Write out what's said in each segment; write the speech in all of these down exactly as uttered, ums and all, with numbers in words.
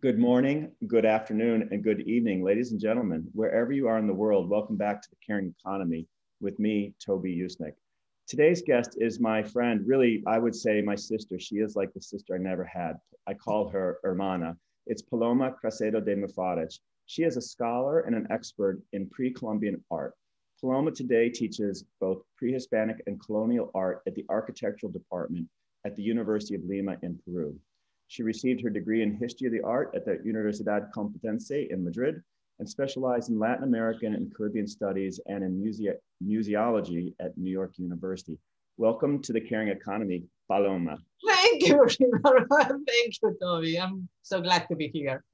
Good morning, good afternoon, and good evening, ladies and gentlemen. Wherever you are in the world, welcome back to The Caring Economy with me, Toby Usnick. Today's guest is my friend, really, I would say my sister. She is like the sister I never had. I call her hermana. It's Paloma Carcedo de Mufarech. She is a scholar and an expert in pre-Columbian art. Paloma today teaches both pre-Hispanic and colonial art at the architectural department at the University of Lima in Peru. She received her degree in history of the art at the Universidad Complutense in Madrid and specialized in Latin American and Caribbean studies and in muse museology at New York University. Welcome to The Caring Economy, Paloma. Thank you. Thank you, Toby. I'm so glad to be here.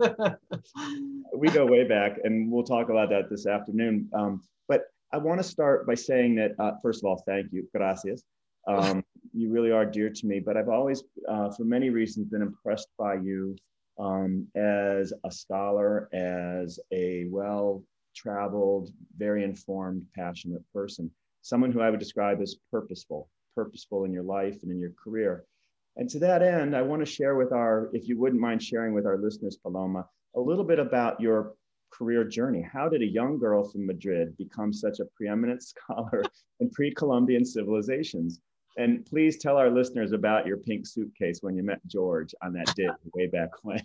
We go way back, and we'll talk about that this afternoon. Um, but I want to start by saying that, uh, first of all, thank you. Gracias. Um, you really are dear to me, but I've always, uh, for many reasons, been impressed by you um, as a scholar, as a well-traveled, very informed, passionate person, someone who I would describe as purposeful, purposeful in your life and in your career. And to that end, I want to share with our, if you wouldn't mind sharing with our listeners, Paloma, a little bit about your career journey. How did a young girl from Madrid become such a preeminent scholar in pre-Columbian civilizations? And please tell our listeners about your pink suitcase when you met George on that day way back when.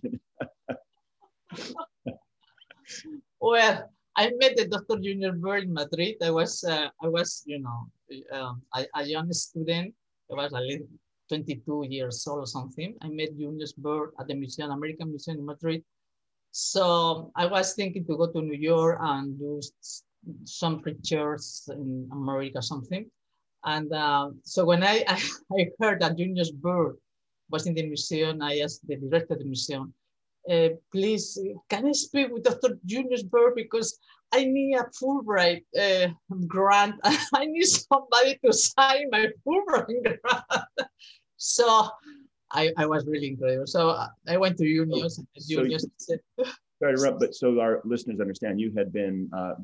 Well, I met the Doctor Junius Bird in Madrid. I was, uh, I was, you know, um, a, a young student. I was a little, twenty-two years old or something. I met Junius Bird at the Museum, American Museum in Madrid. So I was thinking to go to New York and do some research in America or something. And uh, so when I, I, I heard that Junius Bird was in the museum, I asked the director of the museum, uh, please, can I speak with Doctor Junius Bird? Because I need a Fulbright uh, grant. I need somebody to sign my Fulbright grant. So I, I was really incredible. So I went to Junius. Oh, so Junius said, sorry to interrupt, but so our listeners understand, you had been, uh,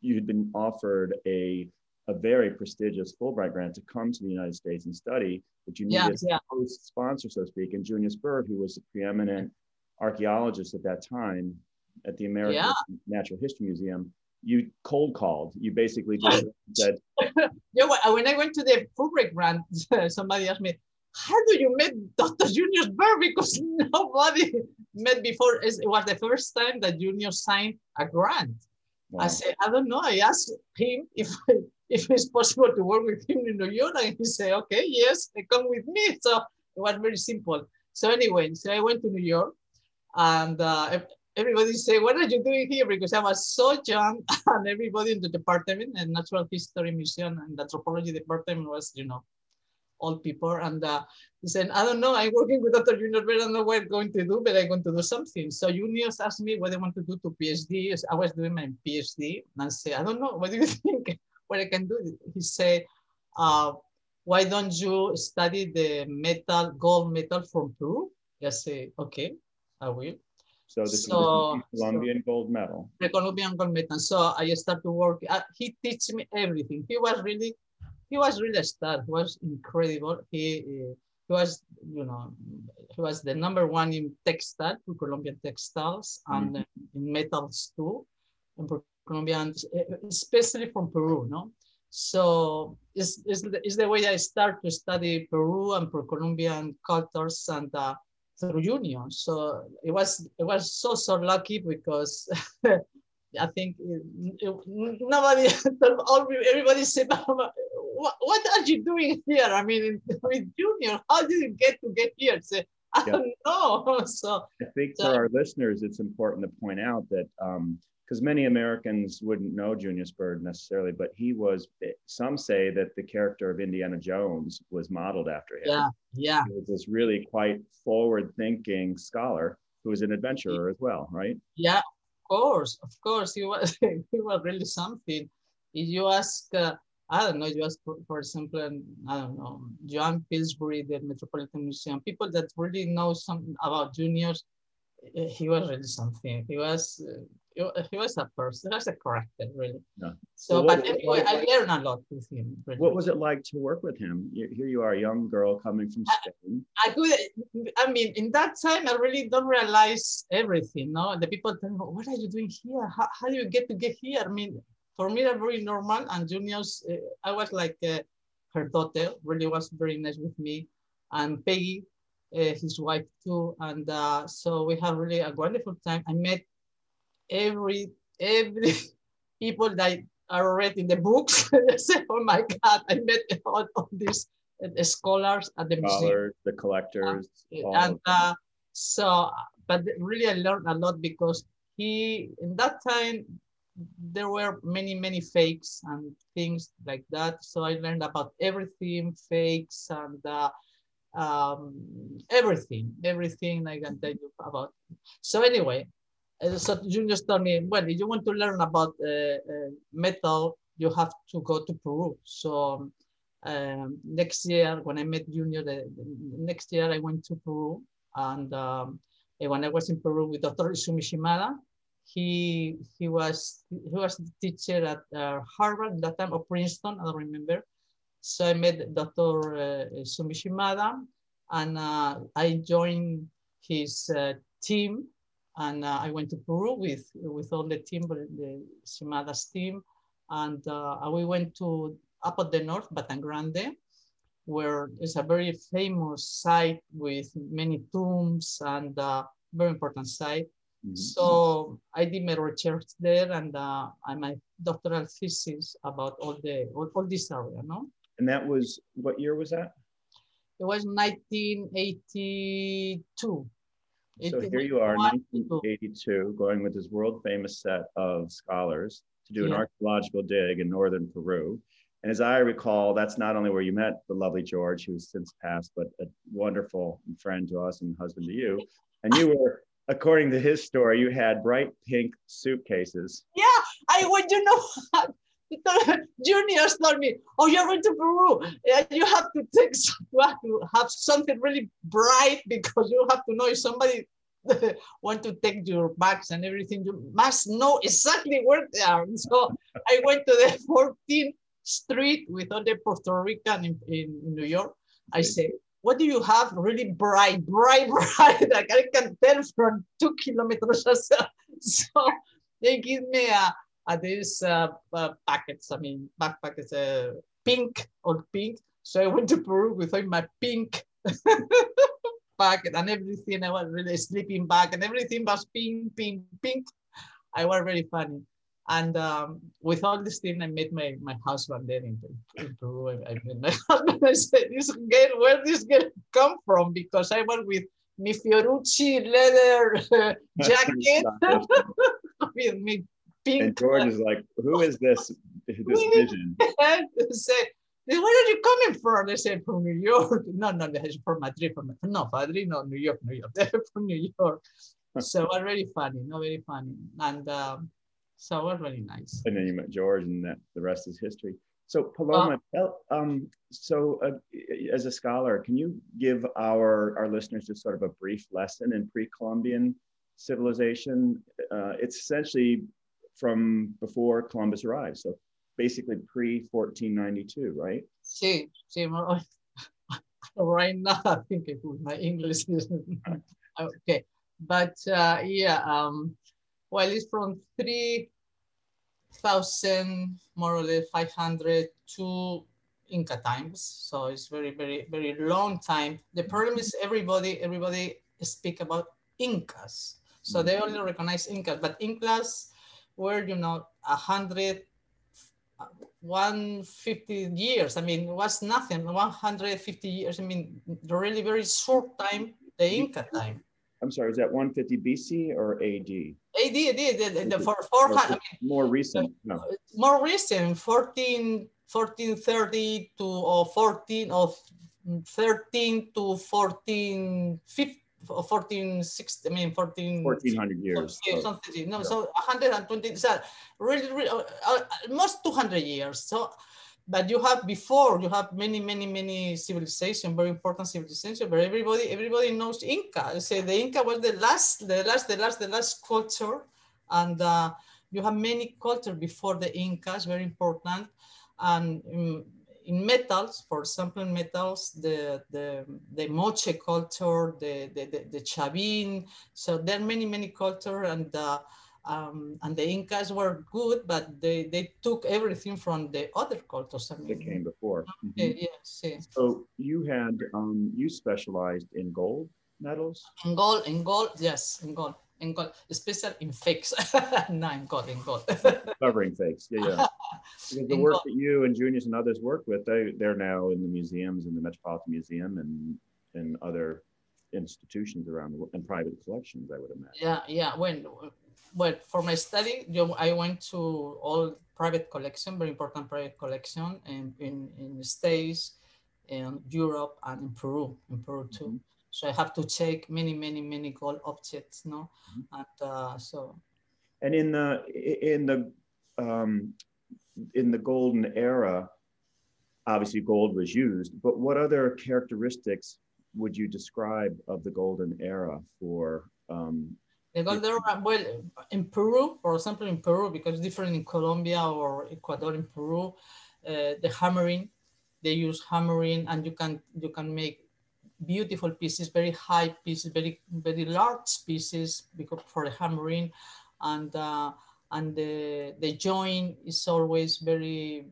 you had been offered a a very prestigious Fulbright grant to come to the United States and study, but you needed yeah, yeah. a host sponsor, so to speak, and Junius Bird, who was the preeminent archaeologist at that time at the American yeah. Natural History Museum, you cold called. You basically just said... Yeah, when I went to the Fulbright grant, somebody asked me, how do you meet Doctor Junius Bird? Because nobody met before. It was the first time that Junius signed a grant. Wow. I said, I don't know. I asked him if... I, if it's possible to work with him in New York, and he said, okay, yes, come with me. So it was very simple. So anyway, so I went to New York, and uh, everybody said, what are you doing here? Because I was so young, and everybody in the department, and Natural History Museum and the Anthropology Department was, you know, old people. And uh, he said, I don't know, I'm working with Doctor Junius Bird, I don't know what I'm going to do, but I'm going to do something. So Junius asked me what I want to do to PhD. I was doing my PhD, and I said, I don't know, what do you think? What I can do, he said, uh, why don't you study the metal, gold metal from Peru? I say, okay, I will. So this so, is the Colombian so, gold medal. The Colombian gold medal. So I started to work. Uh, he teach me everything. He was really, he was really a star. He was incredible. He, uh, he was, you know, he was the number one in textile, Colombian textiles, and mm. in metals too. And Colombians, especially from Peru, no? So it's, it's, it's the way I start to study Peru and Colombian cultures and uh, through Junius. So it was it was so, so lucky because I think it, it, nobody, everybody said, what, what are you doing here? I mean, with Junius, how did you get to get here? So, I yeah. don't know. So, I think so, for our listeners, it's important to point out that um, because many Americans wouldn't know Junius Bird necessarily, but he was, some say that the character of Indiana Jones was modeled after him. Yeah, yeah. He was this really quite forward-thinking scholar who was an adventurer as well, right? Yeah, of course, of course. He was, he was really something. If you ask, uh, I don't know, if you ask, for, for example, I don't know, John Pillsbury, the Metropolitan Museum, people that really know something about Junius, he was really something. He was... Uh, He, he was a person, he was a character, really. Yeah. So, well, but what, anyway, what, I learned a lot with him. Really. What was it like to work with him? Here you are, a young girl coming from Spain. I, I could, I mean, in that time, I really don't realize everything, no? The people tell me, what are you doing here? How, how do you get to get here? I mean, for me, that's very normal. And Junius, uh, I was like uh, her daughter, really was very nice with me. And Peggy, Uh, his wife too, and uh, so we have really a wonderful time. I met every every people that are read in the books. I said, oh my God, I met all of these uh, scholars at the museum, the collectors, uh, and uh, so. But really, I learned a lot because he in that time there were many many fakes and things like that. So I learned about everything, fakes and. Uh, um everything everything I can tell you about. So anyway, so Junius told me, well, if you want to learn about uh, uh, metal, you have to go to Peru. So um, next year when I met Junior, the, the next year I went to Peru, and um, when I was in Peru with Doctor Izumi Shimada, he he was he was the teacher at uh, Harvard that time, or Princeton, I don't remember. So I met Doctor Uh, Izumi Shimada, and uh, I joined his uh, team, and uh, I went to Peru with, with all the team, the Shimada's team, and uh, we went to up at the north, Batangrande, where it's a very famous site with many tombs and uh, very important site. Mm-hmm. So I did my research there, and uh, my doctoral thesis about all the all, all this area, no? And that was, what year was that? It was nineteen eighty-two. So here you are, nineteen eighty-two, going with this world famous set of scholars to do yeah. an archaeological dig in northern Peru. And as I recall, that's not only where you met the lovely George, who's since passed, but a wonderful friend to us and husband to you. And you were, according to his story, you had bright pink suitcases. Yeah, I would, you know. Junius told me, oh, you're going to Peru. You have to take, you have to have something really bright because you have to know if somebody want to take your bags and everything, you must know exactly where they are. So I went to the fourteenth Street with all the Puerto Rican in, in New York. I said, what do you have really bright, bright, bright? Like I can tell from two kilometers or so. So they give me a Uh, these uh, uh, packets, I mean, backpack is uh, pink, all pink. So I went to Peru with my pink packet and everything. I was really sleeping bag and everything was pink, pink, pink. I was really funny. And um, with all this thing, I met my, my husband there in, in Peru. I, I met my husband. I said, this girl, where this girl come from? Because I was with my Fiorucci leather uh, jacket with me. Pink. And George is like, who is this, this vision? Say, where are you coming from? They say, from New York. No, no, they're from Madrid. From, no, Madrid, no, New York, New York. They're from New York. So it was really funny, no, very funny. And um, so it was really nice. And then you met George, and that, the rest is history. So Paloma, um, um, so uh, as a scholar, can you give our, our listeners just sort of a brief lesson in pre-Columbian civilization? Uh, it's essentially from before Columbus arrived. So basically pre fourteen ninety-two, right? See, see, right now I think my English is okay. But uh, yeah, um, well, it's from three thousand, more or less five hundred to Inca times. So it's very, very, very long time. The problem is everybody, everybody speak about Incas. So they only recognize Incas, but Incas, were, you know, one hundred, one hundred fifty years. I mean, it was nothing, one hundred fifty years. I mean, really very short time, the Inca time. I'm sorry, is that one fifty B C or A D? A D, A D, the, for four hundred. I mean, more recent, no. More recent, fourteen, fourteen thirty to, or fourteen, or thirteen to fourteen fifty. fourteen sixty, I mean, fourteen fourteen hundred years. fourteen, something, no, yeah. So one hundred twenty, so really, really uh, almost two hundred years. So, but you have before, you have many, many, many civilization, very important civilization, but everybody, everybody knows Inca. I say the Inca was the last, the last, the last, the last culture And uh, you have many cultures before the Incas, very important. And in, in metals, for example, in metals, the, the, the Moche culture, the, the, the, the Chavin. So there are many, many cultures, and uh, Um, and the Incas were good, but they, they took everything from the other cultures. I mean, that came before. Mm-hmm. yeah, yes, yes. So you had, um, you specialized in gold medals? In gold, in gold, yes, in gold, in gold, especially in fakes. no, in gold, in gold. Covering fakes, yeah, yeah. Because the work gold. that you and Junius and others worked with, they, they're now in the museums, in the Metropolitan Museum and in other institutions around the world, and private collections, I would imagine. Yeah, yeah, when... Well, for my study, you know, I went to all private collection, very important private collection in, in, in the States, in Europe, and in Peru, in Peru too. Mm-hmm. So I have to check many, many, many gold objects, no? Mm-hmm. And uh, so. And in the, in the, um, in the golden era, obviously gold was used, but what other characteristics would you describe of the golden era for, um, The golden era, well, in Peru, for example, in Peru, because it's different in Colombia or Ecuador. In Peru, uh, the hammering, they use hammering, and you can you can make beautiful pieces, very high pieces, very very large pieces, because for the hammering, and uh, and the the joint is always very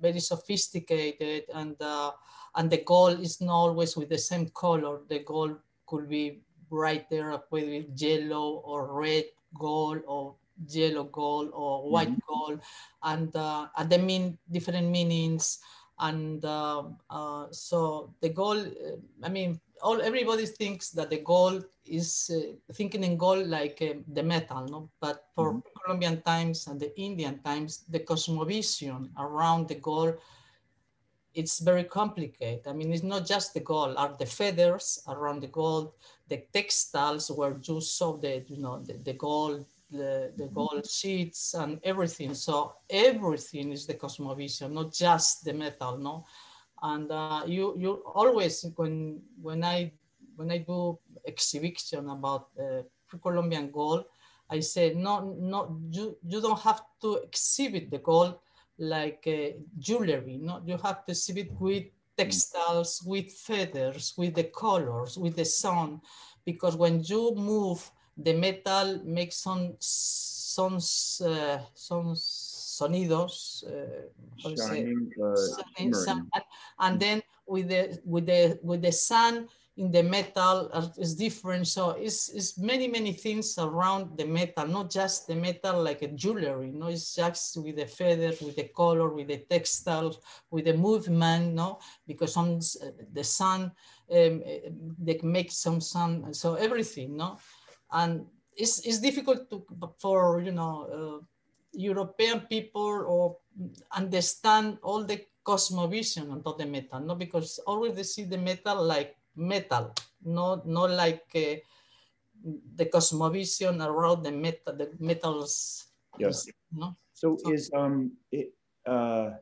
very sophisticated, and uh, and the gold is not always with the same color. The gold could be right there up with yellow or red gold or yellow gold or white mm-hmm. gold, and uh, and they mean different meanings, and uh, uh, so the gold. Uh, I mean, all everybody thinks that the gold is uh, thinking in gold like uh, the metal, no? But for mm-hmm. Colombian times and the Indian times, the cosmovision around the gold. It's very complicated. I mean, it's not just the gold, are the feathers around the gold, the textiles where you saw the, you know, the, the gold, the, the gold sheets and everything. So everything is the cosmovision, not just the metal, no? And uh, you, you always, when, when, I, when I do exhibition about uh, pre-Columbian gold, I say, no, no, you, you don't have to exhibit the gold like uh, jewelry, no? You have to see it with textiles, with feathers, with the colors, with the sun, because when you move, the metal makes some, some, uh, some sonidos, uh, shining, uh, shining sun, and, and then with the, with, the, with the sun in the metal is different. So it's, it's many, many things around the metal, not just the metal like a jewelry, no, it's just with the feather, with the color, with the textile, with the movement, no, because on the sun, um, they make some sun, so everything, no. And it's, it's difficult to, for, you know, uh, European people or understand all the cosmovision about the metal, no, because always they see the metal like metal, not not like uh, the cosmovision around the metal, the metals. Yes. No? So, so is um it, uh,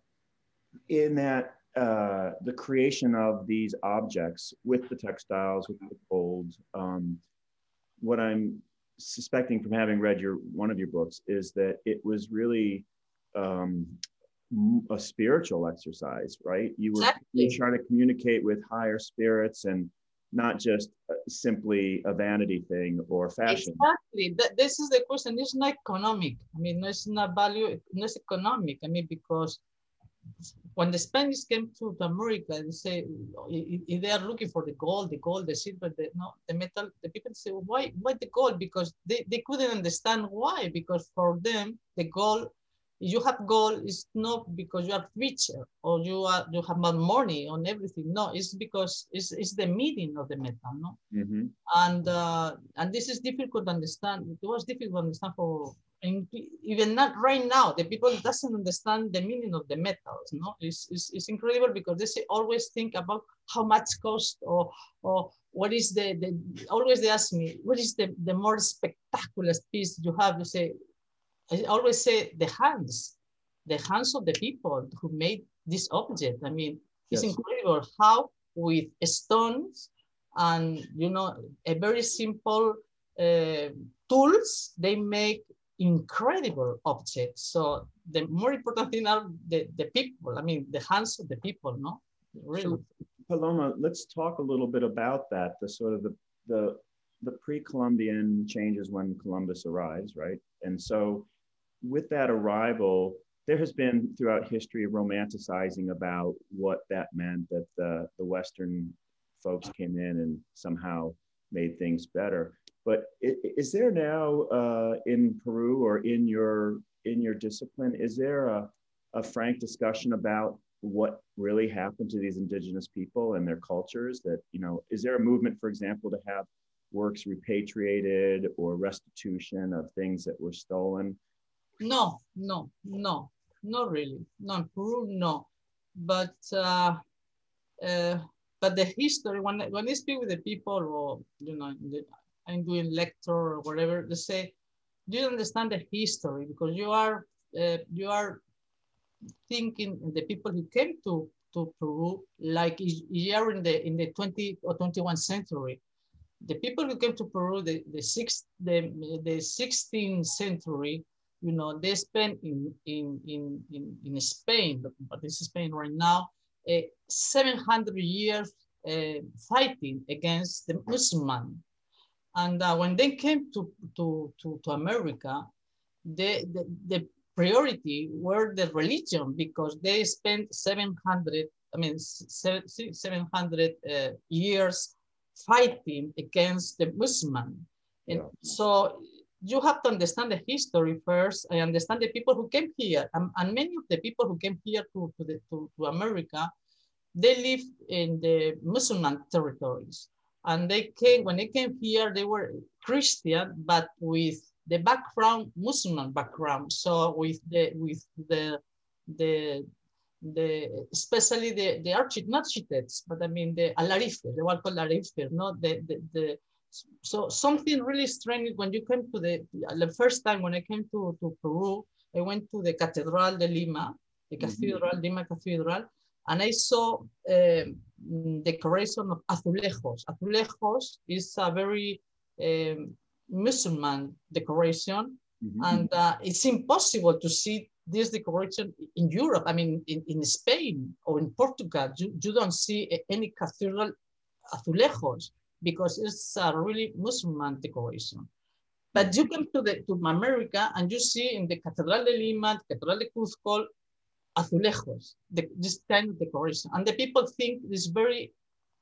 in that uh, the creation of these objects with the textiles, with the gold. Um, what I'm suspecting from having read your one of your books is that it was really um, a spiritual exercise, right? You were exactly. trying to communicate with higher spirits and not just simply a vanity thing or fashion. Exactly. This is the question. It's not economic. I mean, it's not value. It's economic. I mean, because when the Spanish came to America and say if they are looking for the gold, the gold, the silver, the no, the metal, the people say why, why the gold? Because they they couldn't understand why. Because for them, the gold. You have gold, it's not because you are richer or you are you have more money on everything. No, it's because it's, it's the meaning of the metal, no? Mm-hmm. And uh, and this is difficult to understand. It was difficult to understand for even not right now. The people doesn't understand the meaning of the metals, no? It's it's, it's incredible because they say, always think about how much cost or or what is the, the always they ask me, what is the, the more spectacular piece you have? You say, I always say the hands, the hands of the people who made this object. I mean, yes. It's incredible how with stones and, you know, a very simple uh, tools, they make incredible objects. So the more important thing are the, the people, I mean, the hands of the people, no? Really. So, Paloma, let's talk a little bit about that, the sort of the, the, the pre-Columbian changes when Columbus arrives, right? And so with that arrival, there has been throughout history romanticizing about what that meant, that the, the Western folks came in and somehow made things better. But is there now uh, in Peru or in your, in your discipline, is there a, a frank discussion about what really happened to these indigenous people and their cultures? That, you know, is there a movement, for example, to have works repatriated or restitution of things that were stolen? No, no, no, not really. No, in Peru, no. But uh, uh, but the history, when when I speak with the people, or you know, I'm doing lecture or whatever, they say, do you understand the history? Because you are uh, you are thinking the people who came to to Peru like here in the in the twentieth or twenty-first century. The people who came to Peru the the sixth the the sixteenth century. You know, they spent in, in, in, in, in Spain, but, but this is Spain right now, uh, seven hundred years uh, fighting against the Muslim. And uh, when they came to, to, to, to America, they, the, the priority were the religion, because they spent seven hundred, I mean, seven hundred uh, years fighting against the Muslim. And yeah. So, you have to understand the history first. I understand the people who came here, and, and many of the people who came here to, to, the, to, to America, they live in the Muslim territories. And they came, when they came here, they were Christian, but with the background, Muslim background. So with the, with the, the, the especially the, the architects, not architects, but I mean the alarife, the one called alarife, not the, the, the So something really strange when you came to the, the first time when I came to, to Peru, I went to the Catedral de Lima, the Cathedral, mm-hmm. Lima Cathedral, and I saw um, decoration of azulejos. Azulejos is a very um, Muslim decoration, mm-hmm. and uh, it's impossible to see this decoration in Europe. I mean, in, in Spain or in Portugal, you, you don't see any cathedral azulejos, because it's a really Muslim decoration. But you come to the to America and you see in the Catedral de Lima, Catedral de Cusco, azulejos, the, this kind of decoration. And the people think it's very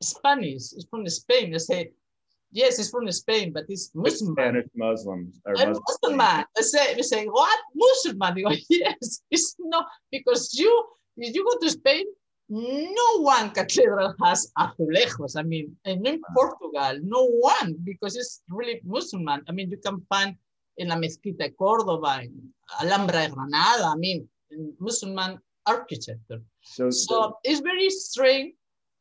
Spanish, it's from Spain. They say, yes, it's from Spain, but it's Muslim. Spanish Muslims. Are Muslim. Muslim. They say, they say, what? Muslim? They go, yes, it's not, because you, if you go to Spain, no one cathedral has azulejos. I mean, and in Portugal, no one, because it's really Muslim. I mean, you can find in La Mezquita de Córdoba, in Alhambra de Granada, I mean, in Muslim architecture. So, so, so it's very strange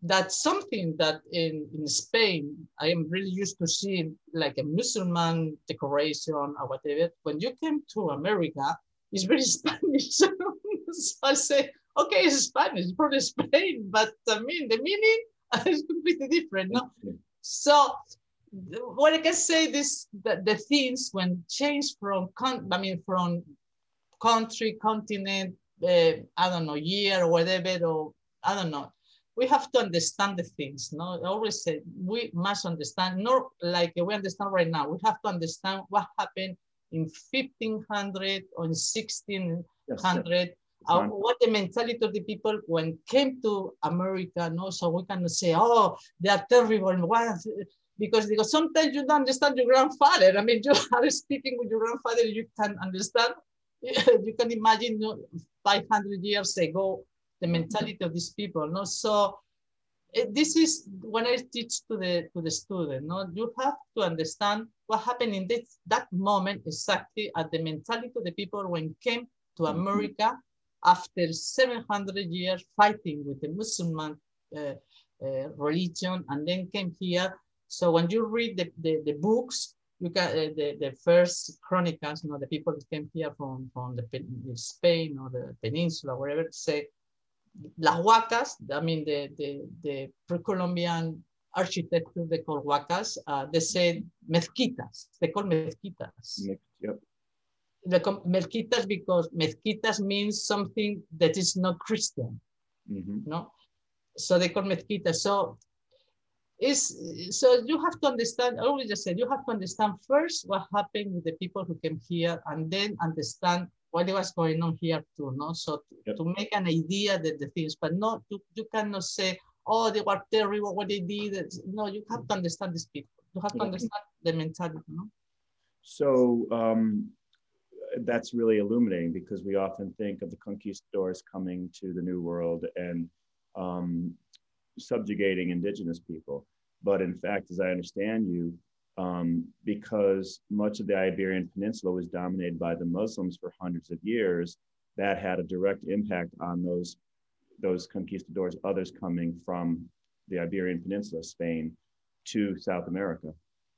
that something that in, in Spain, I am really used to seeing like a Muslim decoration or whatever. When you came to America, it's very Spanish. So I say, okay, it's Spanish, it's from Spain, but I mean, the meaning is completely different, no? So what I can say this, that the things when changed from, con I mean, from country, continent, uh, I don't know, year or whatever, or I don't know, we have to understand the things, no? I always say we must understand, not like we understand right now, we have to understand what happened in fifteen hundred or in sixteen hundred, yes, Uh, what the mentality of the people when came to America, no? So we cannot say, oh, they are terrible, because, because sometimes you don't understand your grandfather. I mean, you are speaking with your grandfather, you can understand, you can imagine, you know, five hundred years ago, the mentality of these people, no? So it, this is when I teach to the, to the student, no? You have to understand what happened in this, that moment exactly at the mentality of the people when came to America, mm-hmm. after seven hundred years fighting with the Muslim uh, uh, religion, and then came here. So when you read the, the, the books, you can, uh, the, the first chronicles, you know, the people that came here from, from the Spain or the peninsula, wherever, say, las huacas, I mean, the, the, the pre-Columbian architecture they call huacas, uh, they say mezquitas, they call mezquitas. Yep. They call mezquitas because mezquitas means something that is not Christian, mm-hmm. no? So they call mezquitas. So, it's, so you have to understand, I always just said, you have to understand first what happened with the people who came here and then understand what was going on here too, no? So to, yep. to make an idea that the things, but no, you, you cannot say, oh, they were terrible, what they did. No, you have to understand these people. You have to understand the mentality, no? So um, that's really illuminating because we often think of the conquistadors coming to the New World and um, subjugating indigenous people. But in fact, as I understand you, um, because much of the Iberian Peninsula was dominated by the Muslims for hundreds of years, that had a direct impact on those those conquistadors, others coming from the Iberian Peninsula, Spain, to South America.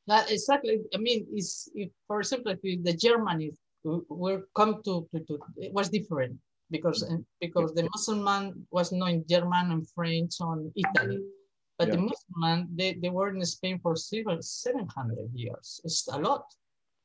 That exactly. I mean, it's, if, for example, if the Germans were come to, to, to, it was different because, because the Muslim was not in German and French on Italy, but yeah. the Muslim, they, they were in Spain for seven hundred years. It's a lot.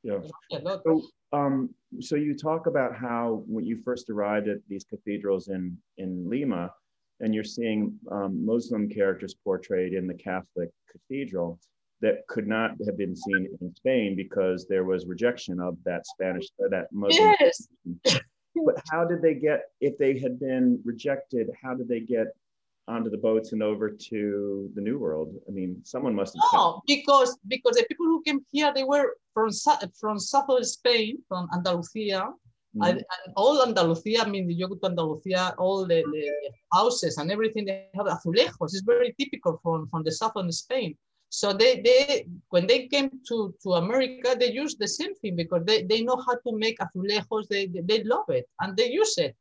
Yeah. A lot. So, um, so you talk about how when you first arrived at these cathedrals in, in Lima, and you're seeing um, Muslim characters portrayed in the Catholic cathedral that could not have been seen in Spain because there was rejection of that Spanish, uh, that Muslim. Yes. But how did they get, if they had been rejected, how did they get onto the boats and over to the New World? I mean, someone must have. No, because, because the people who came here, they were from, from southern Spain, from Andalusia, mm-hmm. and, and all Andalusia, I mean, you go to Andalusia, all the, the houses and everything, they have azulejos. It's very typical from, from the southern Spain. So they, they when they came to, to America, they used the same thing because they, they know how to make azulejos, they, they, they love it, and they use it.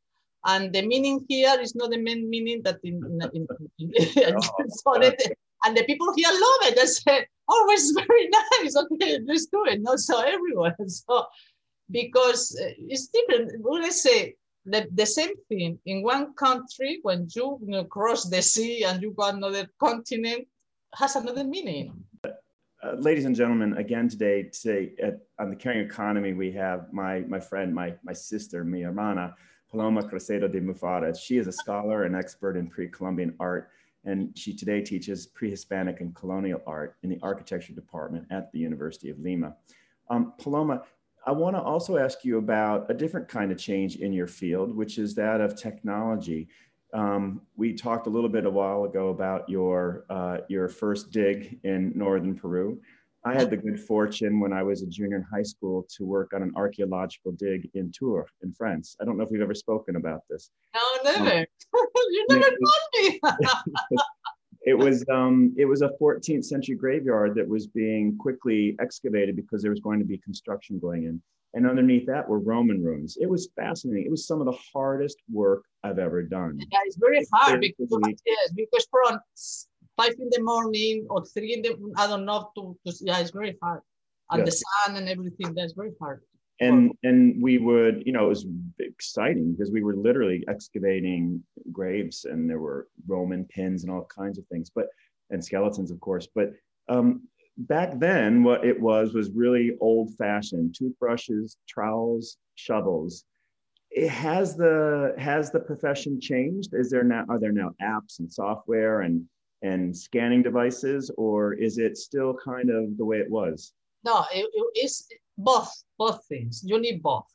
And the meaning here is not the main meaning that in, in, in, in oh, so that, and the people here love it. They say, oh, it's very nice. Okay, let's do it. No, so everyone. So because it's different. When I say the, the same thing in one country, when you, you know, cross the sea and you go another continent, has another meaning. Uh, ladies and gentlemen, again today, today at, on the Caring Economy, we have my my friend, my my sister, mi hermana, Paloma Carcedo de Mufarech. She is a scholar and expert in pre-Columbian art, and she today teaches pre-Hispanic and colonial art in the architecture department at the University of Lima. Um, Paloma, I want to also ask you about a different kind of change in your field, which is that of technology. Um, we talked a little bit a while ago about your, uh, your first dig in northern Peru. I had the good fortune when I was a junior in high school to work on an archaeological dig in Tours in France. I don't know if we've ever spoken about this. No, never. Um, you never told me. It was um, it was a fourteenth century graveyard that was being quickly excavated because there was going to be construction going in, and underneath that were Roman ruins. It was fascinating. It was some of the hardest work I've ever done. Yeah, it's very it's hard because yes, because from five in the morning or three in the, I don't know, to, to yeah, it's very hard. And yes. the sun and everything, that's very hard. And, and we would, you know, it was exciting because we were literally excavating graves and there were Roman pins and all kinds of things, but, and skeletons, of course. But um, back then, what it was was really old fashioned, toothbrushes, trowels, shovels. It has the, has the profession changed? Is there now, are there now apps and software and and scanning devices, or is it still kind of the way it was? No, it, it's both, both things. You need both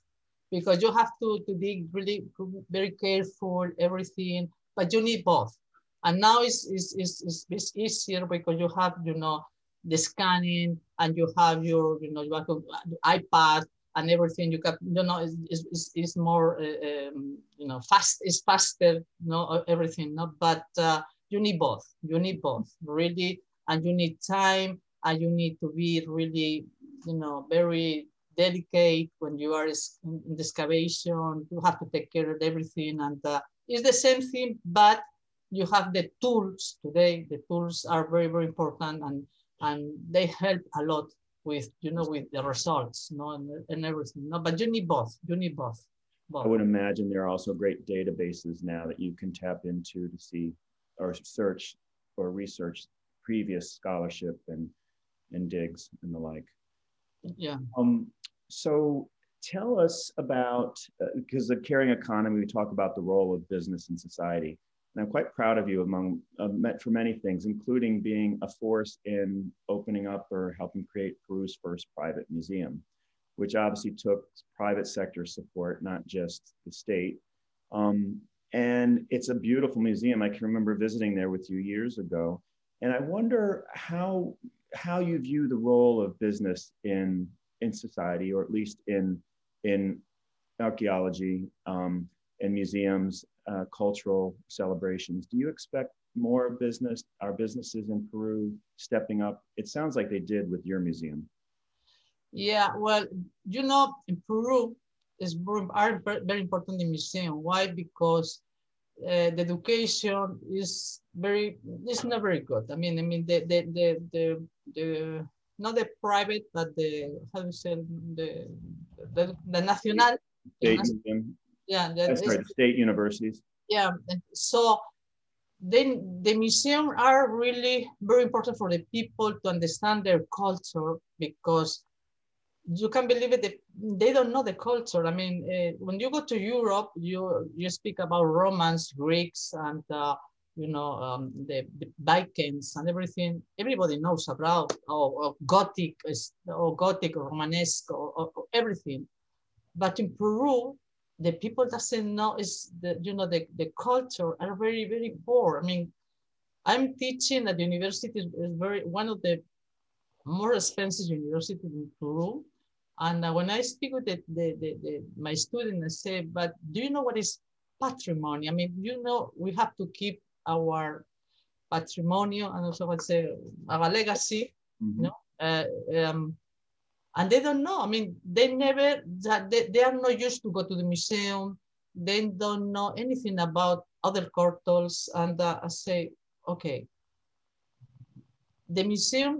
because you have to, to be really very careful, everything, but you need both. And now it's, it's, it's, it's, it's easier because you have, you know, the scanning and you have your, you know, you have an iPad and everything. You can, you know, it's, it's, it's more, uh, um, you know, fast, it's faster, you know, everything, no? But, uh, you need both, you need both, really, and you need time, and you need to be really, you know, very delicate when you are in the excavation, you have to take care of everything, and uh, it's the same thing, but you have the tools today, the tools are very, very important, and, and they help a lot with, you know, with the results, you know, and, and everything, no, but you need both, you need both, both. I would imagine there are also great databases now that you can tap into to see or search or research previous scholarship and, and digs and the like. Yeah. Um, so tell us about, because uh, the caring economy, we talk about the role of business in society. And I'm quite proud of you among uh, for many things, including being a force in opening up or helping create Peru's first private museum, which obviously took private sector support, not just the state. Um, and it's a beautiful museum. I can remember visiting there with you years ago. And I wonder how, how you view the role of business in, in society, or at least in, in archaeology um, and museums, Uh, cultural celebrations. Do you expect more business, our businesses in Peru stepping up? It sounds like they did with your museum. Yeah, well, you know, in Peru, it's are very important in museum. Why? Because uh, the education is very, it's not very good. I mean, I mean, the, the, the, the, the not the private, but the, how do you say, the, the, the national. State museum. Yeah, that's right, the state universities. Yeah, so then the museums are really very important for the people to understand their culture, because you can't believe it, they, they don't know the culture. I mean, uh, when you go to Europe, you you speak about Romans, Greeks, and uh, you know, um, the, the Vikings and everything. Everybody knows about or, or Gothic or Gothic or Romanesque or, or, or everything, but in Peru, the people doesn't know is the you know the, the culture are very, very poor. I mean, I'm teaching at the university is very one of the more expensive universities in Peru. And uh, when I speak with the, the, the, the my students, I say, but do you know what is patrimony? I mean, you know, we have to keep our patrimony and also what's uh, our legacy, mm-hmm. you know. Uh, um, And they don't know. I mean, they never, they, they are not used to go to the museum. They don't know anything about other cultures. And uh, I say, okay, the museum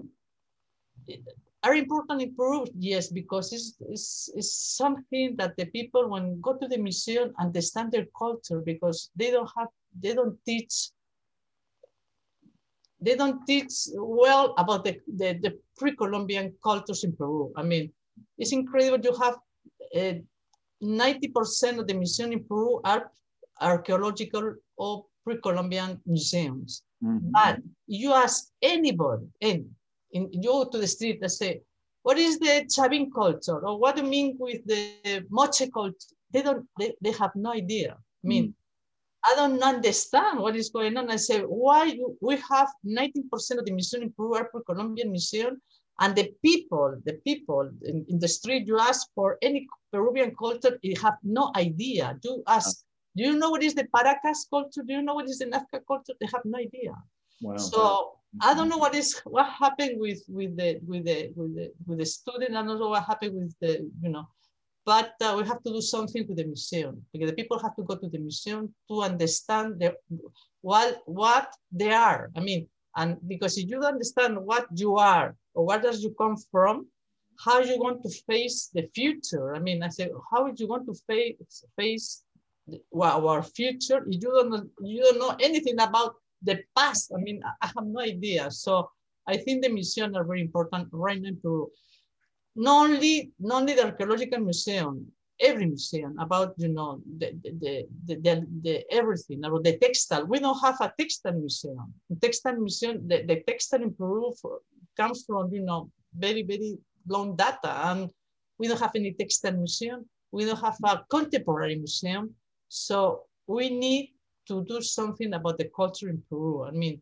are important in Peru, yes, because it's, it's, it's something that the people, when go to the museum, understand their culture, because they don't have, they don't teach They don't teach well about the, the, the pre-Columbian cultures in Peru. I mean, it's incredible. You have ninety percent uh, of the museums in Peru are archaeological or pre-Columbian museums. Mm-hmm. But you ask anybody, and in, you go to the street and say, what is the Chavin culture? Or what do you mean with the Moche culture? They don't, they, they have no idea. I mean, mm-hmm. I don't understand what is going on. I say, why we have nineteen percent of the museum in Peru are pre-Columbian museum, and the people, the people in, in the street, you ask for any Peruvian culture, you have no idea. You ask, do you know what is the Paracas culture? Do you know what is the Nazca culture? They have no idea. Wow. So I don't know what is what happened with with the with the with the with the student. I don't know what happened with the you know. But uh, we have to do something to the museum, because the people have to go to the museum to understand the, what, what they are. I mean, and because if you don't understand what you are or where does you come from, how you want to face the future. I mean, I say, how would you want to face, face the, well, our future? If you don't know, you don't know anything about the past. I mean, I have no idea. So I think the museum are very important right now in Peru. Not only, not only the archaeological museum, every museum about, you know, the, the, the, the, the everything, about the textile. We don't have a textile museum. The textile museum, the, the textile in Peru for, comes from, you know, very, very long data. And we don't have any textile museum. We don't have a contemporary museum. So we need to do something about the culture in Peru. I mean,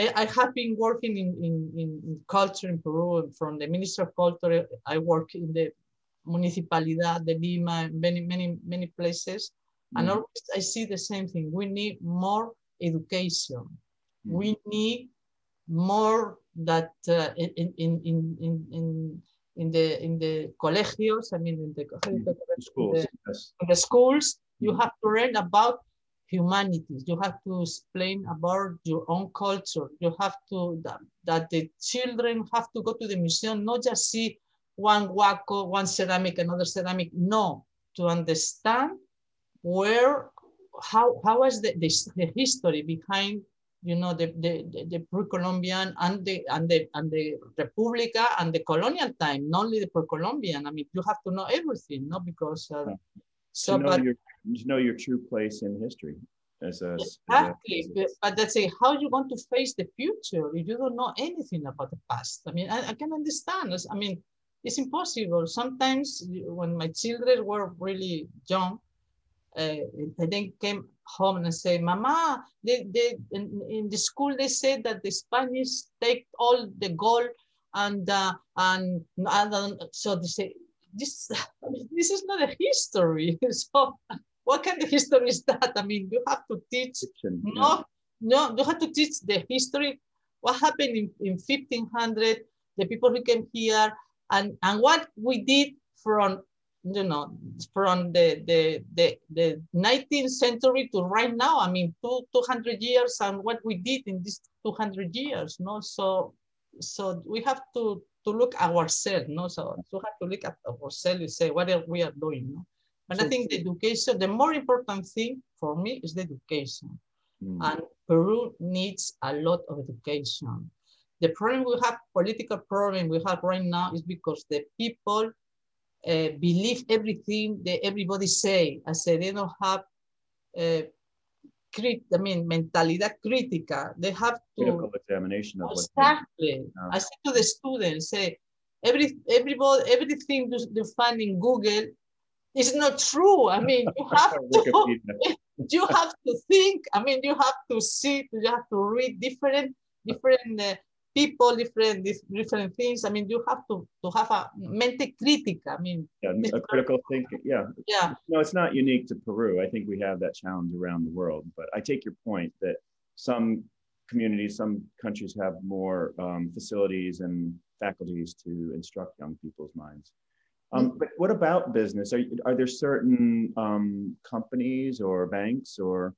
I, I have been working in, in, in culture in Peru, and from the Minister of Culture, I work in the Municipalidad de Lima, many, many, many places. Mm. And always I see the same thing. We need more education. Mm. We need more that uh, in, in, in, in, in, in, the, in the colegios, I mean, in the, in the schools, in the, yes. in the schools mm. you have to learn about humanities. You have to explain about your own culture. You have to, that, that the children have to go to the museum, not just see one huaco, one ceramic, another ceramic. No, to understand where, how, how is the, the, the history behind you know, the, the, the, the pre-Columbian and the, and, the, and the Republica and the colonial time, not only the pre-Columbian. I mean, you have to know everything, no? Because, uh, so, to know but- your, to know your true place in history. As a, exactly, as a, as a, but that's it. How you want to face the future if you don't know anything about the past? I mean, I, I can understand. I mean, it's impossible. Sometimes when my children were really young, uh, they then came home and say, "Mama, they, they in, in the school they said that the Spanish take all the gold and uh, and and so they say this I mean, this is not a history." So. What kind of history is that? I mean, you have to teach, Fiction, no, yeah. no, you have to teach the history, what happened in, in fifteen hundred, the people who came here, and, and what we did from, you know, from the, the, the, the nineteenth century to right now. I mean, two, 200 years and what we did in these two hundred years, no? So, so we have to, to look at ourselves, no? So you have to look at ourselves and say, what are we are doing, no? And I think the education, the more important thing for me is the education. Mm. And Peru needs a lot of education. The problem we have, political problem we have right now is because the people uh, believe everything that everybody say. I say they don't have uh, crit I mean, mentalidad crítica. They have to- Critical examination of Exactly. What I say to the students, say, every, everybody, everything you, you find in Google, it's not true. I mean, you have to, you have to think. I mean, you have to see, you have to read different, different uh, people, different, different things. I mean, you have to, to have a mente crítica. I mean, yeah, a critical thinking. Yeah. Yeah. No, it's not unique to Peru. I think we have that challenge around the world, but I take your point that some communities, some countries have more um, facilities and faculties to instruct young people's minds. Um, but what about business? Are, are there certain um, companies or banks or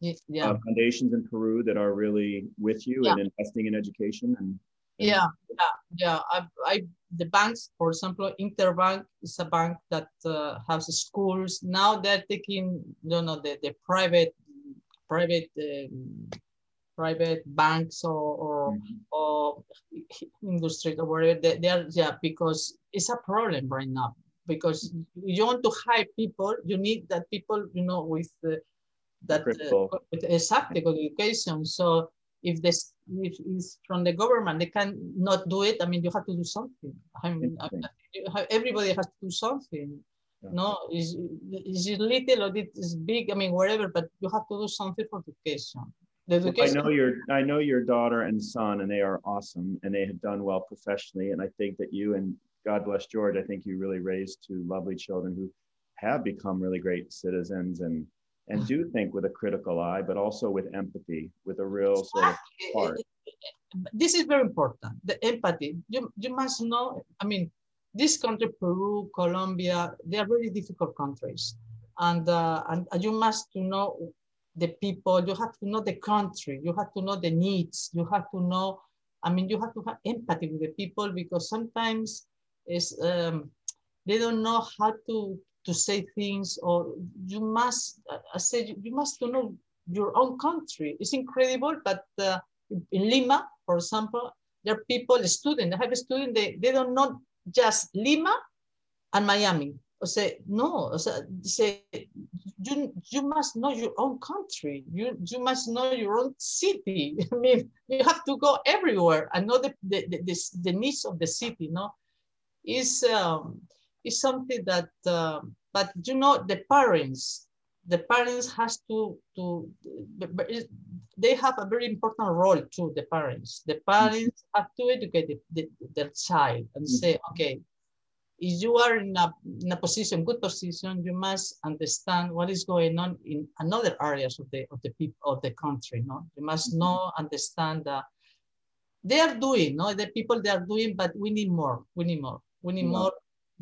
yeah. uh, foundations in Peru that are really with you yeah. and investing in education? And, and yeah, yeah, yeah. I, I, the banks, for example, Interbank is a bank that uh, has schools. Now they're taking, you know, the, the private, private, um, private banks or or, mm-hmm. or industry or whatever. They, they are, yeah, because. It's a problem right now because you want to hire people. You need that people, you know, with uh, that uh, with exact education. So if this if it's from the government, they can not do it. I mean, you have to do something. I mean, everybody has to do something. Yeah. No, is is it little or it is big? I mean, whatever. But you have to do something for education. The education. I know your I know your daughter and son, and they are awesome, and they have done well professionally. And I think that you and God bless George, I think you really raised two lovely children who have become really great citizens and, and do think with a critical eye, but also with empathy, with a real sort of heart. This is very important, the empathy. You, you must know, I mean, this country, Peru, Colombia, they are very difficult countries. And, uh, and you must know the people, you have to know the country, you have to know the needs, you have to know, I mean, you have to have empathy with the people because sometimes is um, they don't know how to, to say things, or you must, I said, you must know your own country. It's incredible, but uh, in Lima, for example, there are people, students, I have a student, they, they don't know just Lima and Miami. Or say, no, or say, you, you must know your own country. You, you must know your own city. I mean, you have to go everywhere and know the, the, the, the, the needs of the city, no? Is um, is something that, uh, but you know, the parents, the parents has to to, they have a very important role too. The parents, the parents have to educate the, the, their child and say, okay, if you are in a in a position, good position, you must understand what is going on in another areas of the of the people of the country. No, you must know, understand that they are doing. No, the people they are doing, but we need more. We need more. We need more,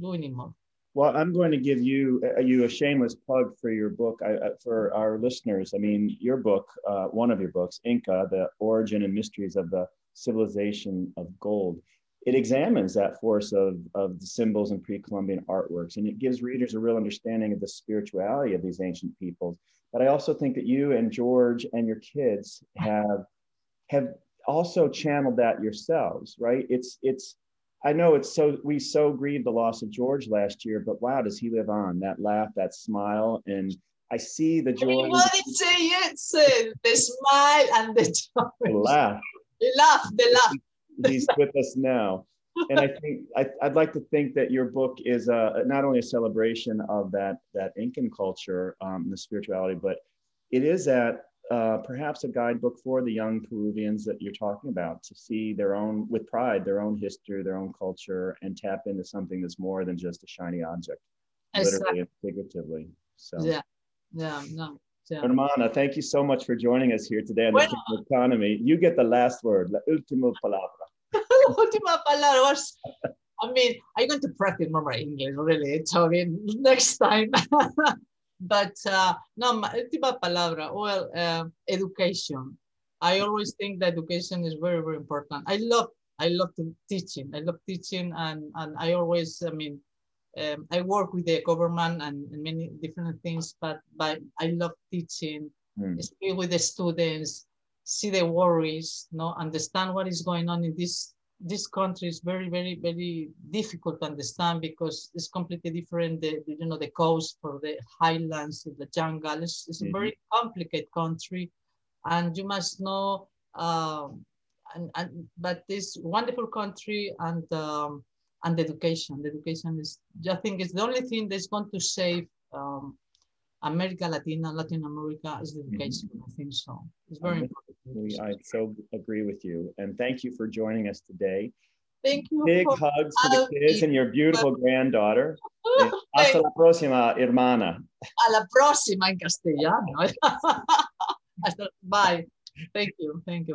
do anymore. Well, I'm going to give you uh, you a shameless plug for your book, I, uh, for our listeners. I mean, your book, uh, one of your books, Inca, the Origin and Mysteries of the Civilization of Gold. It examines that force of, of the symbols and pre-Columbian artworks, and it gives readers a real understanding of the spirituality of these ancient peoples. But I also think that you and George and your kids have have also channeled that yourselves, right? It's, it's, I know it's so, we so grieved the loss of George last year, but wow, does he live on? That laugh, that smile, and I see the joy. I wanted to say it, the smile and the joy. Laugh. The laugh, the laugh. He's with us now. And I think, I, I'd like to think that your book is a, not only a celebration of that, that Incan culture, um, the spirituality, but it is that uh, perhaps a guidebook for the young Peruvians that you're talking about, to see their own, with pride, their own history, their own culture, and tap into something that's more than just a shiny object, exactly. Literally and figuratively. So. Yeah, yeah, no. Yeah. Hermana, thank you so much for joining us here today on bueno. The economy. You get the last word, la última palabra. Última palabra. I mean, I'm going to practice more my English, really, Toby, next time. But uh, no, my última palabra, well, uh, education. I always think that education is very, very important. I love, I love teaching. I love teaching, and, and I always, I mean, um, I work with the government and, and many different things, but, but I love teaching, mm. Speak with the students, see the worries, no, understand what is going on in this this country. Is very, very, very difficult to understand because it's completely different. The, the you know the coast or the highlands, the jungle. It's, it's mm-hmm. a very complicated country, and you must know. Um, and, and but this wonderful country and um, and education. The education is, I think, is the only thing that's going to save. Um, America Latina, Latin America is the case. Mm-hmm. I think so. It's very um, important. I so agree with you. And thank you for joining us today. Thank you. Big for hugs to the kids me. And your beautiful granddaughter. Hasta la próxima, hermana. A la próxima en castellano. Bye. Thank you. Thank you.